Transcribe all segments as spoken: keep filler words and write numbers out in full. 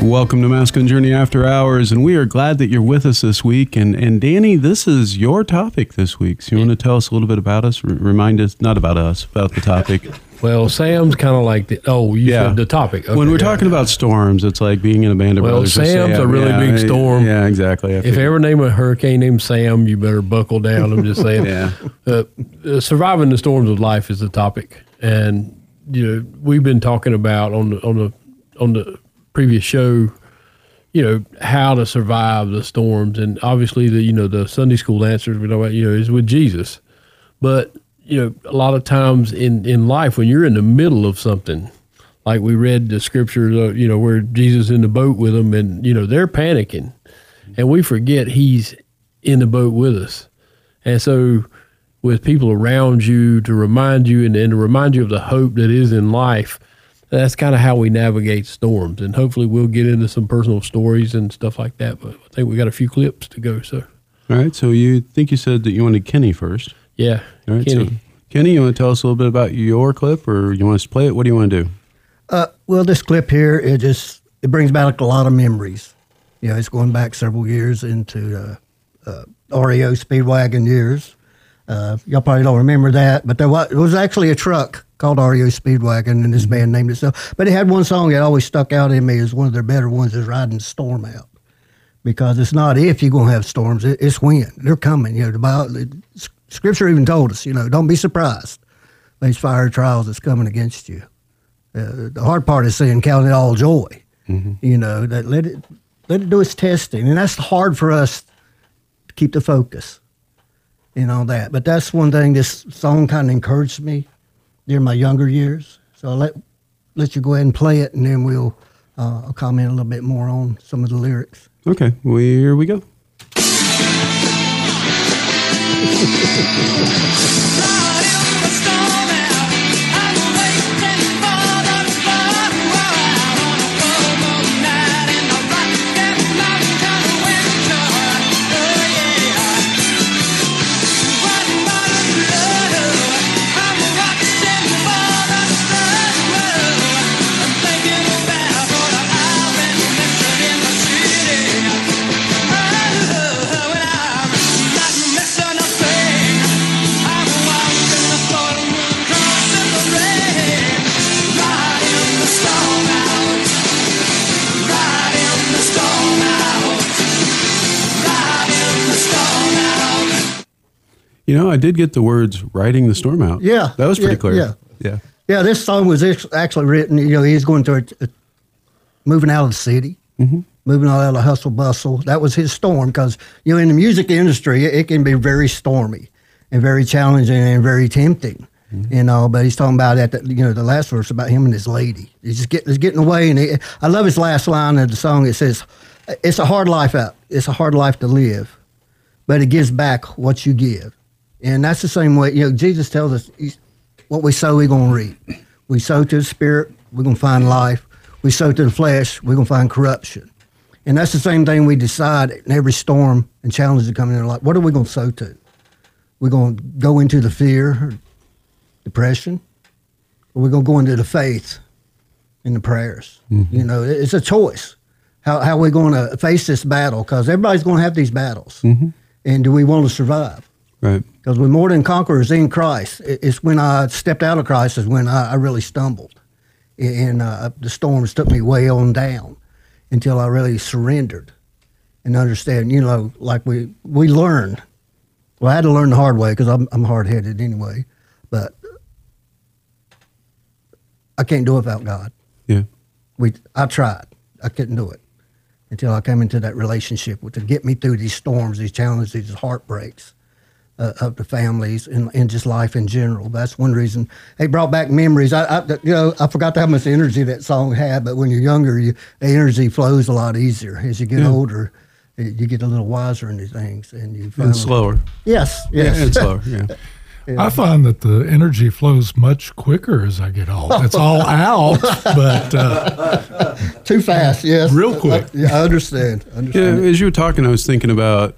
Welcome to Masculine Journey After Hours, and we are glad that you're with us this week. And and Danny, this is your topic this week, so you want to tell us a little bit about us? R- remind us, not about us, about the topic. Well, Sam's kind of like, the, oh, you yeah. said the topic. Okay, when we're yeah, talking yeah. about storms, it's like being in a band of well, brothers. Well, Sam's Sam, a really yeah, big storm. Yeah, exactly. If you ever name a hurricane named Sam, you better buckle down, I'm just saying. yeah. uh, uh, surviving the storms of life is the topic. And you know, we've been talking about on the, on the, on the, previous show, you know, how to survive the storms. And obviously the, you know, the Sunday school answers we know about, you know, is with Jesus. But, you know, a lot of times in, in life, when you're in the middle of something, like we read the scriptures, uh, you know, where Jesus in the boat with them and, you know, they're panicking and we forget he's in the boat with us. And so with people around you to remind you and, and to remind you of the hope that is in life, that's kind of how we navigate storms, and hopefully we'll get into some personal stories and stuff like that. But I think we got a few clips to go. So, all right. So you think you said that you wanted Kenny first? Yeah. All right. Kenny, so, Kenny, you want to tell us a little bit about your clip, or you want us to play it? What do you want to do? Uh, well, this clip here, it just it brings back a lot of memories. You know, it's going back several years into uh, uh, R E O Speedwagon years. Uh, y'all probably don't remember that, but there was, it was actually a truck called R E O Speedwagon, and this mm-hmm. band named itself. But it had one song that always stuck out in me as one of their better ones, is Riding the Storm Out. Because it's not if you're going to have storms, it, it's when. They're coming. You know, the Bible, the Scripture even told us, you know, don't be surprised these fiery trials that's coming against you. Uh, the hard part is saying, count it all joy. Mm-hmm. You know, that let it, let it do its testing. And that's hard for us to keep the focus. And all that, but that's one thing. This song kind of encouraged me during my younger years. So I'll let let you go ahead and play it, and then we'll uh, I'll comment a little bit more on some of the lyrics. Okay, well, here we go. You know, I did get the words "riding the storm out." Yeah, that was pretty yeah, clear. Yeah, yeah, yeah. This song was actually written. You know, he's going through, a, a, moving out of the city, mm-hmm. moving out of the hustle bustle. That was his storm, because you know, in the music industry, it, it can be very stormy, and very challenging, and very tempting, mm-hmm. you know. But he's talking about that, that. You know, the last verse about him and his lady. He's just get, he's getting away, and he, I love his last line of the song. It says, "It's a hard life out. It's a hard life to live, but it gives back what you give." And that's the same way, you know, Jesus tells us what we sow, we're going to reap. We sow to the spirit, we're going to find life. We sow to the flesh, we're going to find corruption. And that's the same thing we decide in every storm and challenge that come in our life. What are we going to sow to? We're going to go into the fear or depression, or we're going to go into the faith and the prayers. Mm-hmm. You know, it's a choice how, how we're going to face this battle, because everybody's going to have these battles. Mm-hmm. And do we want to survive? Right. Because we're more than conquerors in Christ. It's when I stepped out of Christ is when I, I really stumbled. And uh, the storms took me way on down until I really surrendered and understand, you know, like we, we learned. Well, I had to learn the hard way because I'm, I'm hard-headed anyway. But I can't do it without God. Yeah. We, I tried. I couldn't do it until I came into that relationship with, to get me through these storms, these challenges, these heartbreaks uh, of the families and, and just life in general. That's one reason. They brought back memories. I, I, you know, I forgot how much energy that song had, but when you're younger, you, the energy flows a lot easier. As you get yeah. older, you get a little wiser into things. And you finally, and slower. Yes, yes. Yeah, and slower, yeah. Yeah. I find that the energy flows much quicker as I get old. It's all out, but uh, too fast. Yes, real quick. I, yeah, I understand. I understand. Yeah, as you were talking, I was thinking about,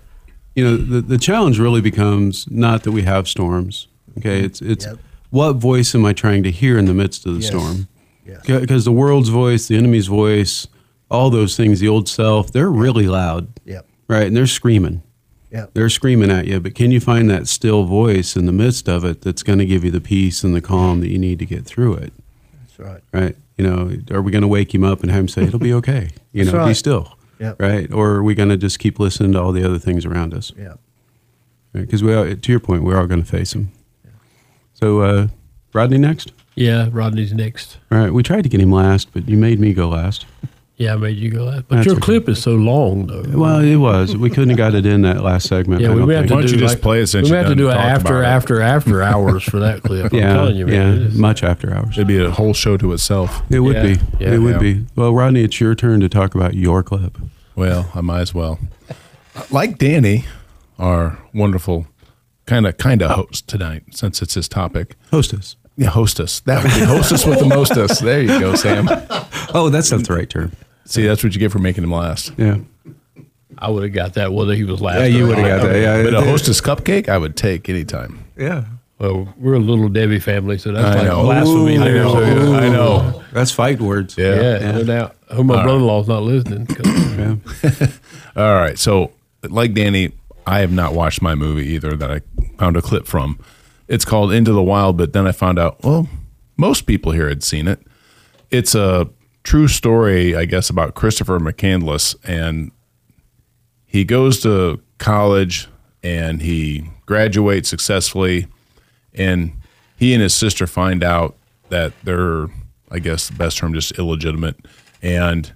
you know, the, the challenge really becomes not that we have storms. Okay, it's it's yep. what voice am I trying to hear in the midst of the yes. storm? Because yes. the world's voice, the enemy's voice, all those things, the old self, they're really loud. Yep. Right, and they're screaming. Yep. They're screaming at you, but can you find that still voice in the midst of it that's going to give you the peace and the calm that you need to get through it? That's right. Right? You know, are we going to wake him up and have him say, it'll be okay, you know, right. be still, yep. right? Or are we going to just keep listening to all the other things around us? Yeah. Because right? we, to your point, we're all going to face him. Yeah. So, uh, Rodney next? Yeah, Rodney's next. All right, we tried to get him last, but you made me go last. Yeah, I made you go last. But that's your okay. clip is so long, though. Well, it was. We couldn't have got it in that last segment. Yeah, we would have to Why don't you just like, play it since you We would have to do an after, after, after hours for that clip. Yeah, I'm telling you, man. Yeah, much after hours. It'd be a whole show to itself. It would yeah. be. Yeah, it would yeah. be. Well, Rodney, it's your turn to talk about your clip. Well, I might as well. Like Danny, our wonderful kind of kind of host tonight, since it's his topic. Hostess. Yeah, hostess. That would be hostess with the mostess. There you go, Sam. Oh, that's not the right term. See, that's what you get for making him last. Yeah. I would have got that whether he was last. Yeah, you would have got that. Yeah, but a hostess cupcake, I would take anytime. Yeah. Well, we're a little Debbie family, so that's I like know. blasphemy. Ooh, there. I know. So, yeah, I know. That's fight words. Yeah. Yeah, yeah. No doubt. I hope my All brother-in-law's right. not listening. Yeah. All right. So, like Danny, I have not watched my movie either that I found a clip from. It's called Into the Wild, but then I found out, well, most people here had seen it. It's a true story, I guess, about Christopher McCandless, and he goes to college and he graduates successfully, and he and his sister find out that they're, I guess the best term, just illegitimate, and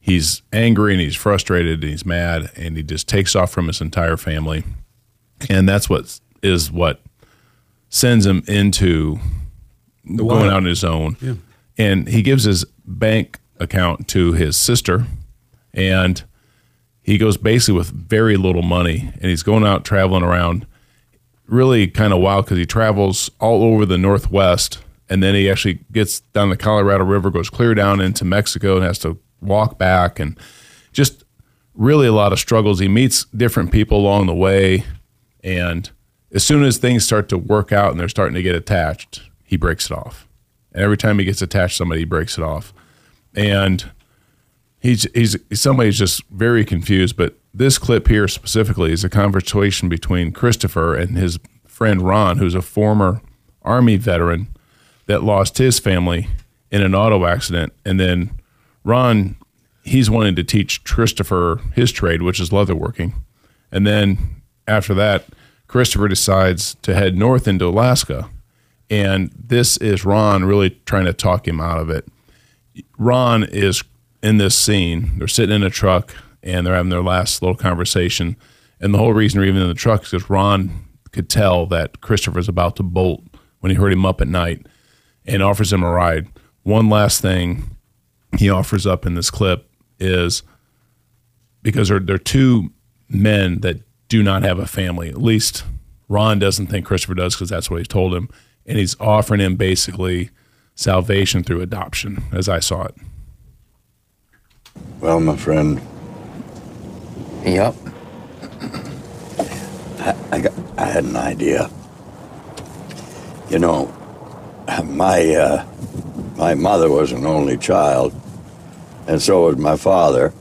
he's angry and he's frustrated and he's mad, and he just takes off from his entire family, and that's what is what sends him into the going wild. Out on his own. Yeah. And he gives his bank account to his sister, and he goes basically with very little money, and he's going out traveling around really kind of wild, because he travels all over the Northwest, and then he actually gets down the Colorado River, goes clear down into Mexico, and has to walk back, and just really a lot of struggles. He meets different people along the way, and as soon as things start to work out and they're starting to get attached, he breaks it off. And every time he gets attached to somebody, he breaks it off. And he's he's somebody's just very confused. But this clip here specifically is a conversation between Christopher and his friend Ron, who's a former Army veteran that lost his family in an auto accident. And then Ron, he's wanting to teach Christopher his trade, which is leatherworking. And then after that, Christopher decides to head north into Alaska. And this is Ron really trying to talk him out of it. Ron is in this scene. They're sitting in a truck, and they're having their last little conversation. And the whole reason they're even in the truck is because Ron could tell that Christopher's about to bolt when he heard him up at night, and offers him a ride. One last thing he offers up in this clip is, because there, there are two men that do not have a family. At least Ron doesn't think Christopher does, because that's what he's told him. And he's offering him basically salvation through adoption, as I saw it. Well, my friend. Yep. I, I, got, I had an idea. You know, my uh, my mother was an only child, and so was my father.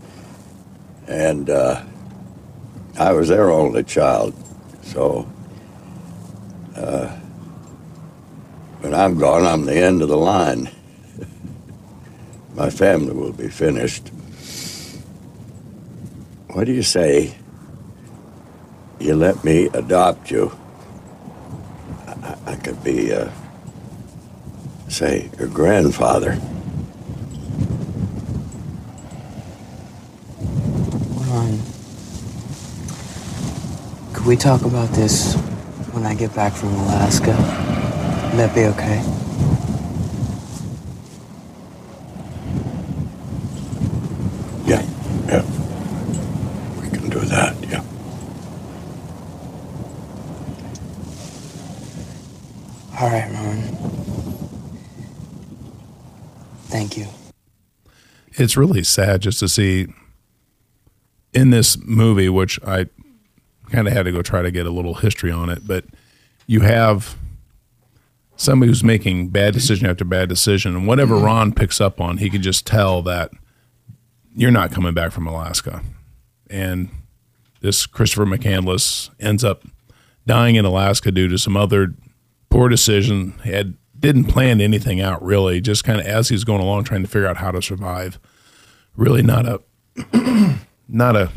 And uh, I was their only child, so... Uh, When I'm gone, I'm the end of the line. My family will be finished. What do you say? You let me adopt you. I, I could be uh, say, your grandfather. Hold on. Could we talk about this when I get back from Alaska? Would that be okay? Yeah, yeah. We can do that, yeah. All right, Ron. Thank you. It's really sad just to see in this movie, which I kind of had to go try to get a little history on it, but you have somebody who's making bad decision after bad decision, and whatever Ron picks up on, he can just tell that you're not coming back from Alaska. And this Christopher McCandless ends up dying in Alaska due to some other poor decision. He had, didn't plan anything out, really, just kind of as he's going along trying to figure out how to survive. Really not a not a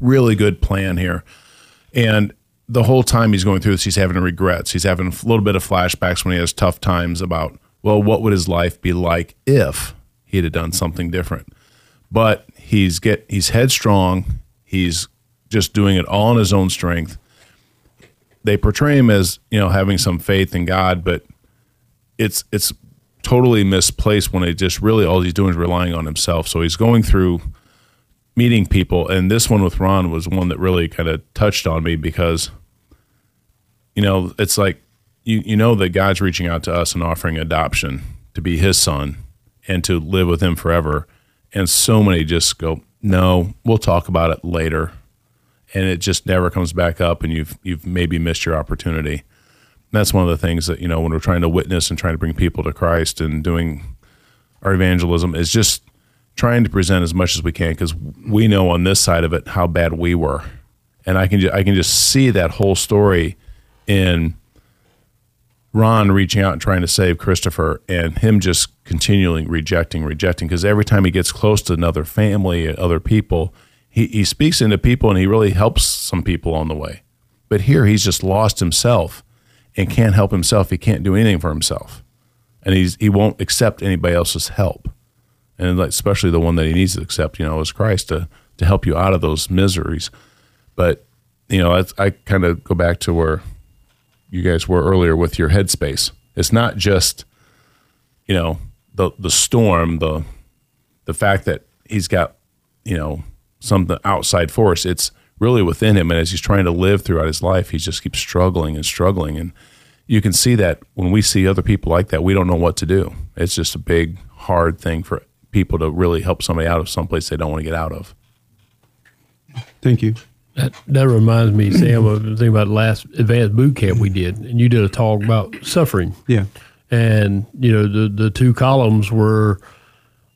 really good plan here. And the whole time he's going through this, he's having regrets. He's having a little bit of flashbacks when he has tough times about, well, what would his life be like if he'd have done something different? But he's get he's headstrong. He's just doing it all on his own strength. They portray him as, you know, having some faith in God, but it's it's totally misplaced when it just really all he's doing is relying on himself. So he's going through meeting people, and this one with Ron was one that really kind of touched on me because, you know, it's like you you know that God's reaching out to us and offering adoption to be his son and to live with him forever. And so many just go, no, we'll talk about it later. And it just never comes back up, and you've you've maybe missed your opportunity. And that's one of the things that, you know, when we're trying to witness and trying to bring people to Christ and doing our evangelism is just trying to present as much as we can, because we know on this side of it how bad we were. And I can ju- I can just see that whole story in Ron reaching out and trying to save Christopher, and him just continually rejecting, rejecting, because every time he gets close to another family, other people, He, he speaks into people, and he really helps some people on the way. But here he's just lost himself and can't help himself. He can't do anything for himself, and he's he won't accept anybody else's help, and especially the one that he needs to accept, you know, is Christ to to help you out of those miseries. But, you know, I, I kind of go back to where you guys were earlier with your headspace. It's not just, you know, the the storm, the the fact that he's got, you know, something outside force. It's really within him, and as he's trying to live throughout his life, he just keeps struggling and struggling. And you can see that when we see other people like that, we don't know what to do. It's just a big, hard thing for people to really help somebody out of someplace they don't want to get out of. Thank you. That, that reminds me, Sam, of the thing about the last advanced boot camp we did, and you did a talk about suffering. Yeah, and you know the the two columns were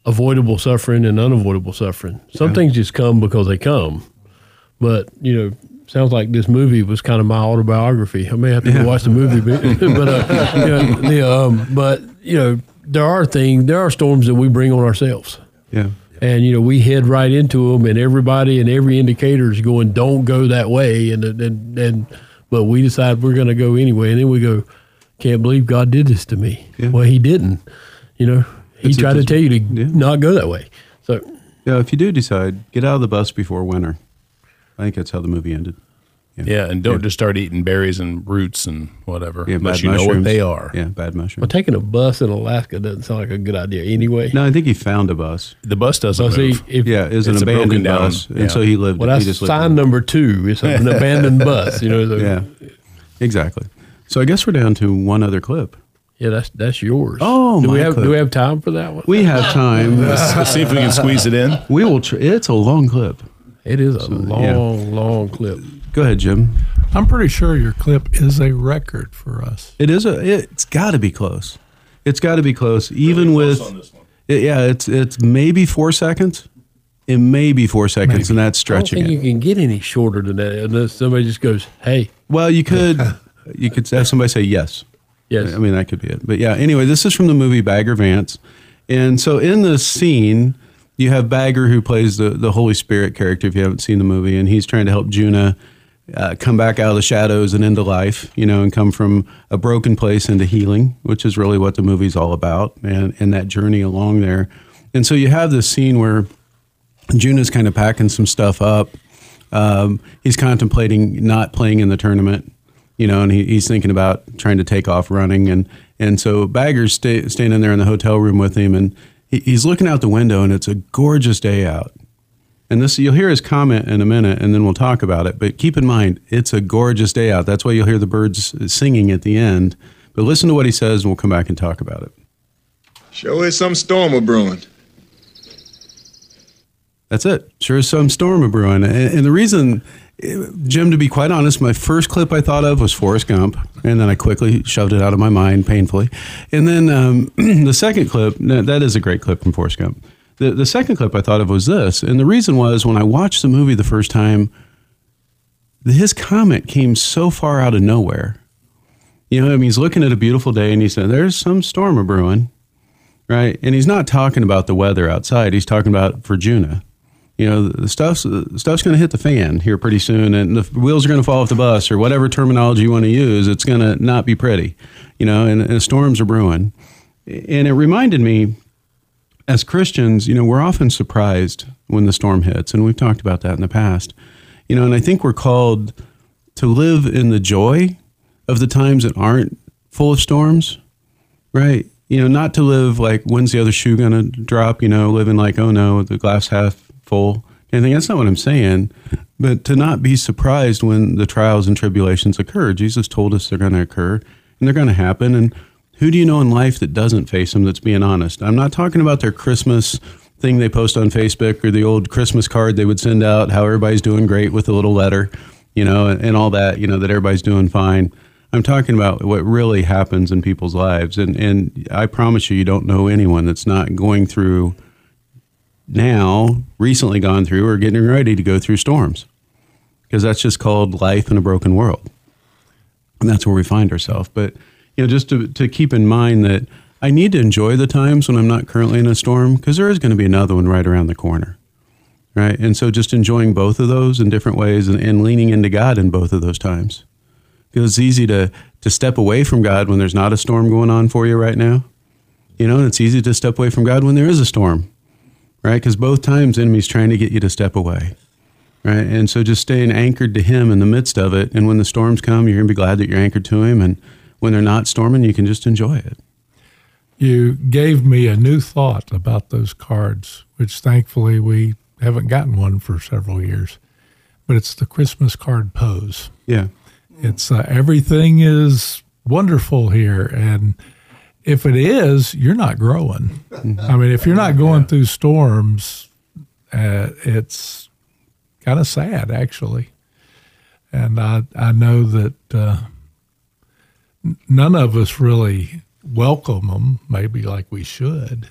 avoidable suffering and unavoidable suffering. Some yeah. things just come because they come. But, you know, sounds like this movie was kind of my autobiography. I may have to yeah. go watch the movie, but, but, uh, you know, the, um, but you know, there are things, there are storms that we bring on ourselves. Yeah, and you know, we head right into them, and everybody and every indicator is going, "Don't go that way," and and and but we decide we're going to go anyway, and then we go, "Can't believe God did this to me." Yeah. Well, He didn't, you know. He it's tried to tell you to yeah. not go that way. So, yeah, if you do decide, get out of the bus before winter. I think that's how the movie ended. Yeah, yeah and don't yeah. just start eating berries and roots and whatever, yeah, unless you mushrooms. know what they are. Yeah, bad mushrooms. Well, taking a bus in Alaska doesn't sound like a good idea anyway. No, I think he found a bus. The bus doesn't well, move. See, if, yeah, it was an abandoned bus, down. and yeah. so he lived. Well, that's he sign number two. It's an abandoned bus. You know. So. Yeah, exactly. So I guess we're down to one other clip. Yeah, that's that's yours. Oh, do my we have clip. Do we have time for that one? We have time. Let's, let's see if we can squeeze it in. We will. Tr- it's a long clip. It is a so, long, yeah. long clip. Go ahead, Jim. I'm pretty sure your clip is a record for us. It is a. It's got to be close. It's got to be close. Even really close with, on this one. It, yeah, it's it's maybe four seconds. It may be four seconds, maybe. And that's stretching. I don't think it. You can get any shorter than that unless somebody just goes, "Hey." Well, you could you could have somebody say yes. Yes. I mean, that could be it. But yeah, anyway, this is from the movie Bagger Vance. And so in this scene, you have Bagger, who plays the, the Holy Spirit character, if you haven't seen the movie, and he's trying to help Junuh uh, come back out of the shadows and into life, you know, and come from a broken place into healing, which is really what the movie's all about, and, and that journey along there. And so you have this scene where Junuh's kind of packing some stuff up. Um, he's contemplating not playing in the tournament, you know, and he, he's thinking about trying to take off running. And, and so Bagger's stay, standing there in the hotel room with him, and he, he's looking out the window, and it's a gorgeous day out. And this, you'll hear his comment in a minute, and then we'll talk about it. But keep in mind, it's a gorgeous day out. That's why you'll hear the birds singing at the end. But listen to what he says, and we'll come back and talk about it. Sure is some storm a-brewing. That's it. Sure is some storm a-brewing. And, and the reason, Jim, to be quite honest, my first clip I thought of was Forrest Gump, and then I quickly shoved it out of my mind painfully. And then um, the second clip, that is a great clip from Forrest Gump. The, the second clip I thought of was this. And the reason was, when I watched the movie the first time, his comment came so far out of nowhere. You know, I mean, he's looking at a beautiful day, and he said, there's some storm a-brewing, right? And he's not talking about the weather outside. He's talking about for Junuh. You know, the stuff's, the stuff's going to hit the fan here pretty soon, and the wheels are going to fall off the bus, or whatever terminology you want to use. It's going to not be pretty, you know, and, and storms are brewing. And it reminded me, as Christians, you know, we're often surprised when the storm hits, and we've talked about that in the past, you know, and I think we're called to live in the joy of the times that aren't full of storms, right? You know, not to live like, when's the other shoe going to drop, you know, living like, oh no, the glass half full. And I think that's not what I'm saying, but to not be surprised when the trials and tribulations occur. Jesus told us they're going to occur, and they're going to happen. And who do you know in life that doesn't face them, that's being honest? I'm not talking about their Christmas thing they post on Facebook, or the old Christmas card they would send out, how everybody's doing great with a little letter, you know, and, and all that, you know, that everybody's doing fine. I'm talking about what really happens in people's lives. And, and I promise you, you don't know anyone that's not going through now, recently gone through, or getting ready to go through storms, because that's just called life in a broken world. And that's where we find ourselves. But, you know, just to, to keep in mind that I need to enjoy the times when I'm not currently in a storm, because there is going to be another one right around the corner, right? And so just enjoying both of those in different ways, and, and leaning into God in both of those times. Because it's easy to, to step away from God when there's not a storm going on for you right now. You know, and it's easy to step away from God when there is a storm, right? Because both times the enemy's trying to get you to step away, right? And so just staying anchored to him in the midst of it. And when the storms come, you're going to be glad that you're anchored to him. And when they're not storming, you can just enjoy it. You gave me a new thought about those cards, which thankfully we haven't gotten one for several years. But it's the Christmas card pose. Yeah. It's uh, everything is wonderful here. And if it is, you're not growing. I mean, if you're not going through storms, uh, it's kind of sad, actually. And I, I know that uh, none of us really welcome them, maybe like we should.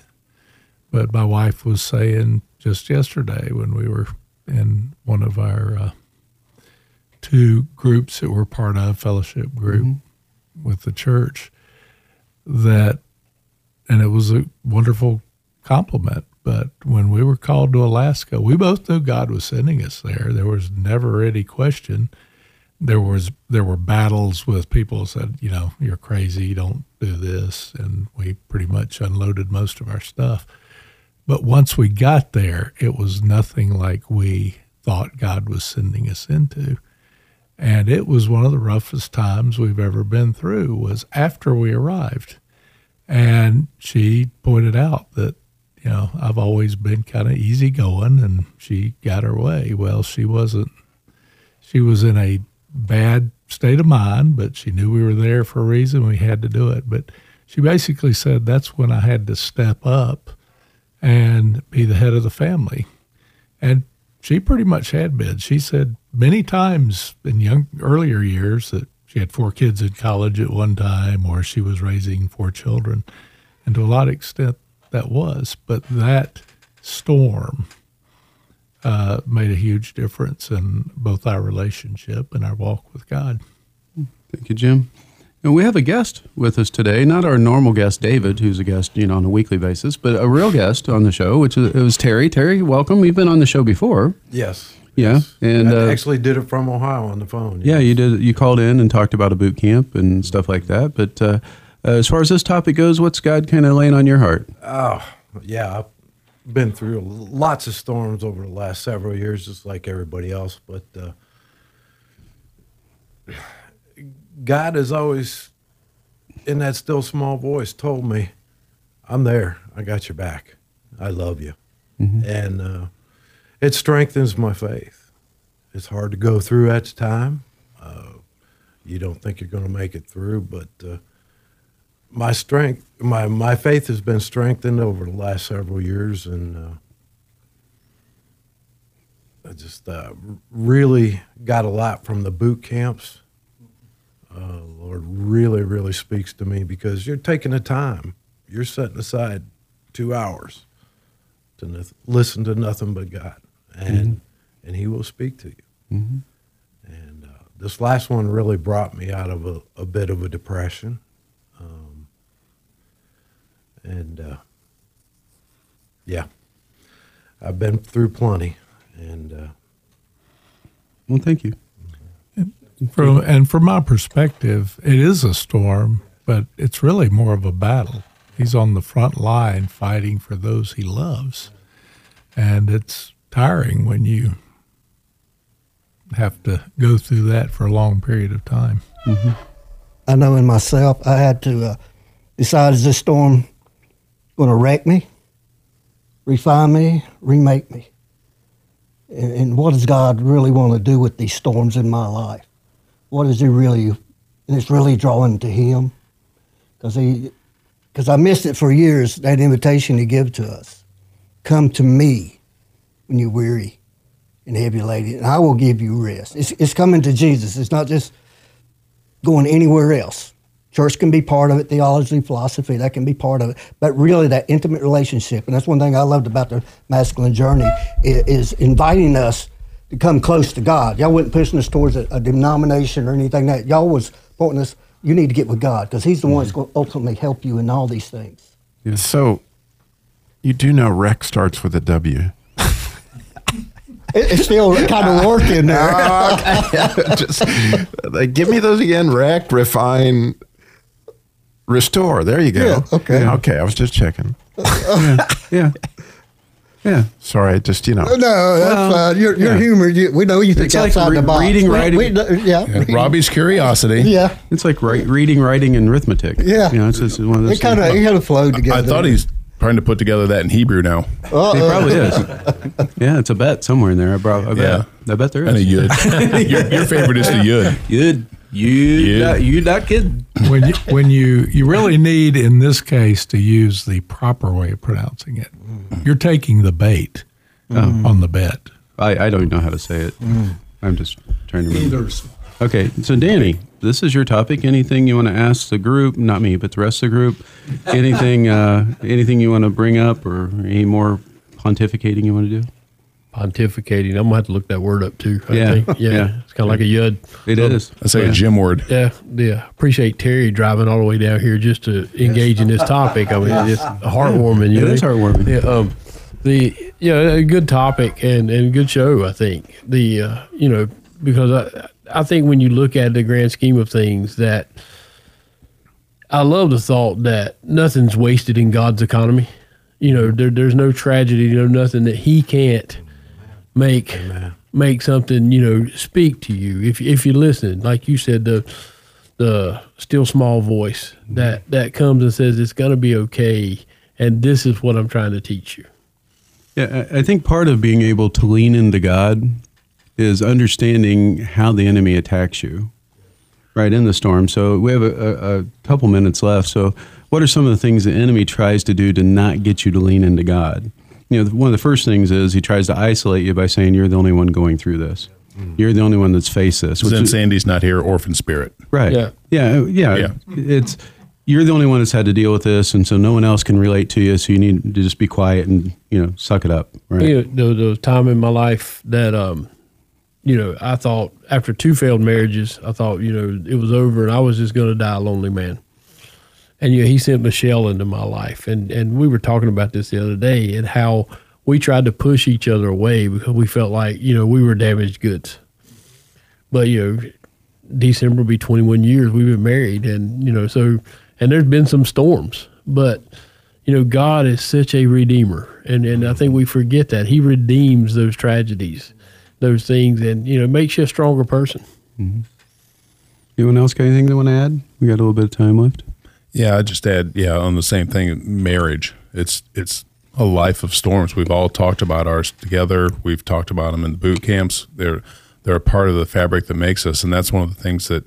But my wife was saying just yesterday, when we were in one of our uh, two groups that we're part of, fellowship group mm-hmm. with the church, that, and it was a wonderful compliment, but when we were called to Alaska, we both knew God was sending us there. There was never any question. There was there were battles with people who said, you know, you're crazy, don't do this, and we pretty much unloaded most of our stuff. But once we got there, it was nothing like we thought God was sending us into. And it was one of the roughest times we've ever been through, was after we arrived. And she pointed out that, you know, I've always been kind of easygoing, and she got her way. Well, she wasn't. She was in a bad state of mind, but she knew we were there for a reason. We had to do it. But she basically said, that's when I had to step up and be the head of the family. And she pretty much had been. She said many times in young earlier years that she had four kids in college at one time, or she was raising four children. And to a lot of extent that was, but that storm Uh, made a huge difference in both our relationship and our walk with God. Thank you, Jim. And we have a guest with us today, not our normal guest, David, who's a guest, you know, on a weekly basis, but a real guest on the show, which is, it was Terry. Terry, welcome. You've been on the show before. Yes. Yeah, and I actually did it from Ohio on the phone. Yeah, know. you did. You called in and talked about a boot camp and stuff like that. But uh, as far as this topic goes, what's God kind of laying on your heart? Oh, yeah, I've been through lots of storms over the last several years, just like everybody else. But uh, God has always, in that still small voice, told me, "I'm there. I got your back. I love you." Mm-hmm. And uh, it strengthens my faith. It's hard to go through at the time. Uh, you don't think you're going to make it through, but uh, my strength, my, my faith has been strengthened over the last several years, and uh, I just uh, really got a lot from the boot camps. Uh, Lord really, really speaks to me because you're taking the time. You're setting aside two hours to no- listen to nothing but God, and mm-hmm. and He will speak to you. Mm-hmm. And uh, this last one really brought me out of a, a bit of a depression, um, and uh, yeah, I've been through plenty. And uh, well, thank you. And from, and from my perspective, it is a storm, but it's really more of a battle. He's on the front line fighting for those he loves. And it's tiring when you have to go through that for a long period of time. Mm-hmm. I know in myself, I had to uh, decide, is this storm going to wreck me, refine me, remake me? And, and what does God really want to do with these storms in my life? What is He really, and it's really drawing to Him, because He, because I missed it for years, that invitation He gave to us. Come to me when you're weary and heavy laden, and I will give you rest. It's, it's coming to Jesus. It's not just going anywhere else. Church can be part of it, theology, philosophy, that can be part of it. But really that intimate relationship, and that's one thing I loved about the Masculine Journey, is, is inviting us to come close to God. Y'all wasn't pushing us towards a, a denomination or anything like that. Y'all was pointing us, you need to get with God, because He's the one that's going to ultimately help you in all these things. Yeah. So, you do know wreck starts with a W. it, it's still kind of working there. uh, Just like, give me those again: wreck, refine, restore. There you go. Yeah, okay. Yeah, okay. I was just checking. yeah. yeah. Yeah, sorry, just, you know. No, that's well, fine. You're, you're yeah. humor. You, we know you think it's outside like re- the box. Reading, writing. We, we, yeah. yeah. Robbie's curiosity. Yeah. It's like re- reading, writing, and arithmetic. Yeah. You know, it's, it's one of those it kind of kind of flowed together. I thought he's trying to put together that in Hebrew now. Uh-oh. He probably is. yeah, it's a bet somewhere in there. I, brought, I, bet, yeah. I bet there is. And a yud. your, your favorite is the yud. Yud. Yud. Not, yud, not kidding. When, you, when you, you really need, in this case, to use the proper way of pronouncing it. You're taking the bait mm. on the bet. I, I don't know how to say it. Mm. I'm just trying to remember. Okay, so Danny, this is your topic. Anything you want to ask the group? Not me, but the rest of the group. Anything uh, anything you want to bring up, or any more pontificating you want to do? Pontificating. I'm going to have to look that word up, too. I yeah. think. Yeah. yeah. It's kind of like a yud. It so, is. That's like yeah. a gym word. Yeah. Yeah. Appreciate Terry driving all the way down here just to engage in this topic. I mean, it's heartwarming. You it know? is heartwarming. Yeah. Um, the, you know, a good topic and, and good show, I think. The, uh, you know, because I, I think when you look at the grand scheme of things, that I love the thought that nothing's wasted in God's economy. You know, there, there's no tragedy, no nothing that He can't make Amen. make something, you know, speak to you if if you listen, like you said, the the still small voice that that comes and says it's going to be okay, and this is what I'm trying to teach you. Yeah, I think part of being able to lean into God is understanding how the enemy attacks you right in the storm. So we have a, a couple minutes left. So what are some of the things the enemy tries to do to not get you to lean into God? You know, one of the first things is he tries to isolate you by saying you're the only one going through this. Mm. You're the only one that's faced this. Then Sandy's not here, orphan spirit. Right. Yeah. yeah. Yeah. Yeah. It's you're the only one that's had to deal with this, and so no one else can relate to you. So you need to just be quiet and, you know, suck it up. Right. You know, the, the time in my life that, um, you know, I thought after two failed marriages, I thought, you know, it was over and I was just going to die a lonely man. And, you know, he sent Michelle into my life. And, and we were talking about this the other day and how we tried to push each other away because we felt like, you know, we were damaged goods. But, you know, December will be twenty-one years we've been married, and, you know, so, and there's been some storms, but, you know, God is such a redeemer, and, and I think we forget that. He redeems those tragedies, those things, and, you know, makes you a stronger person. Mm-hmm. Anyone else got anything they want to add? We got a little bit of time left. Yeah, I just add, yeah, on the same thing, marriage. It's it's a life of storms. We've all talked about ours together. We've talked about them in the boot camps. They're they're a part of the fabric that makes us, and that's one of the things that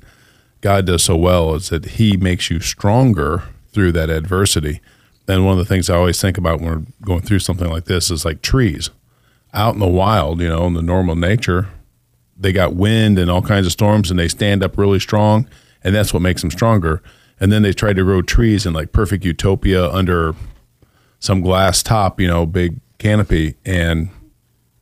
God does so well is that He makes you stronger through that adversity. And one of the things I always think about when we're going through something like this is like trees. Out in the wild, you know, in the normal nature, they got wind and all kinds of storms, and they stand up really strong, and that's what makes them stronger. And then they try to grow trees in like perfect utopia under some glass top, you know, big canopy, and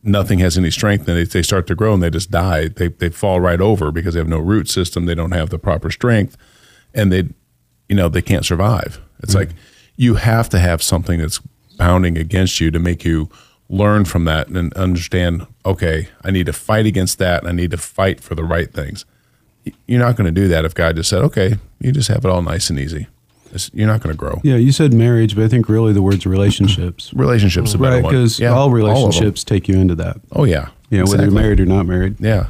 nothing has any strength, and they, they start to grow and they just die. They they fall right over because they have no root system. They don't have the proper strength, and they, you know, they can't survive. It's mm-hmm. like you have to have something that's pounding against you to make you learn from that and understand, okay, I need to fight against that, and I need to fight for the right things. You're not going to do that if God just said, okay, you just have it all nice and easy. It's, you're not going to grow. Yeah, you said marriage, but I think really the word's relationships. Relationships, right? Because yeah, all relationships all take you into that. Oh yeah, yeah. Exactly. Whether you're married or not married. Yeah,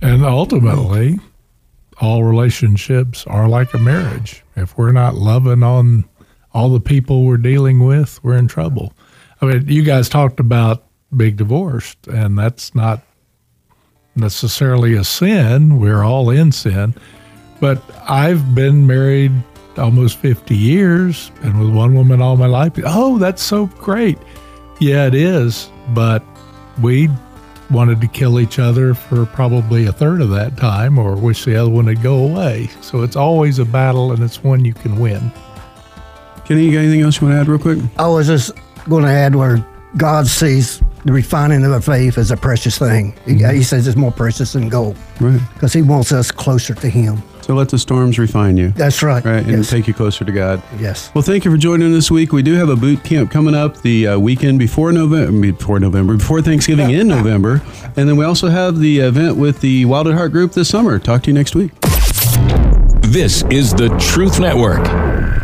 and ultimately, all relationships are like a marriage. If we're not loving on all the people we're dealing with, we're in trouble. I mean, you guys talked about being divorced, and that's not necessarily a sin. We're all in sin, but I've been married almost fifty years and with one woman all my life. Oh, that's so great. Yeah, it is. But we wanted to kill each other for probably a third of that time, or wish the other one would go away. So it's always a battle, and it's one you can win. Kenny, you got anything else you want to add real quick? I was just going to add where God sees the refining of our faith as a precious thing. Mm-hmm. He, he says it's more precious than gold. Right. Because He wants us closer to Him. So let the storms refine you. That's right. Right, and yes. take you closer to God. Yes. Well, thank you for joining this week. We do have a boot camp coming up the uh, weekend before November, before November, before Thanksgiving in November. And then we also have the event with the Wild at Heart group this summer. Talk to you next week. This is the Truth Network.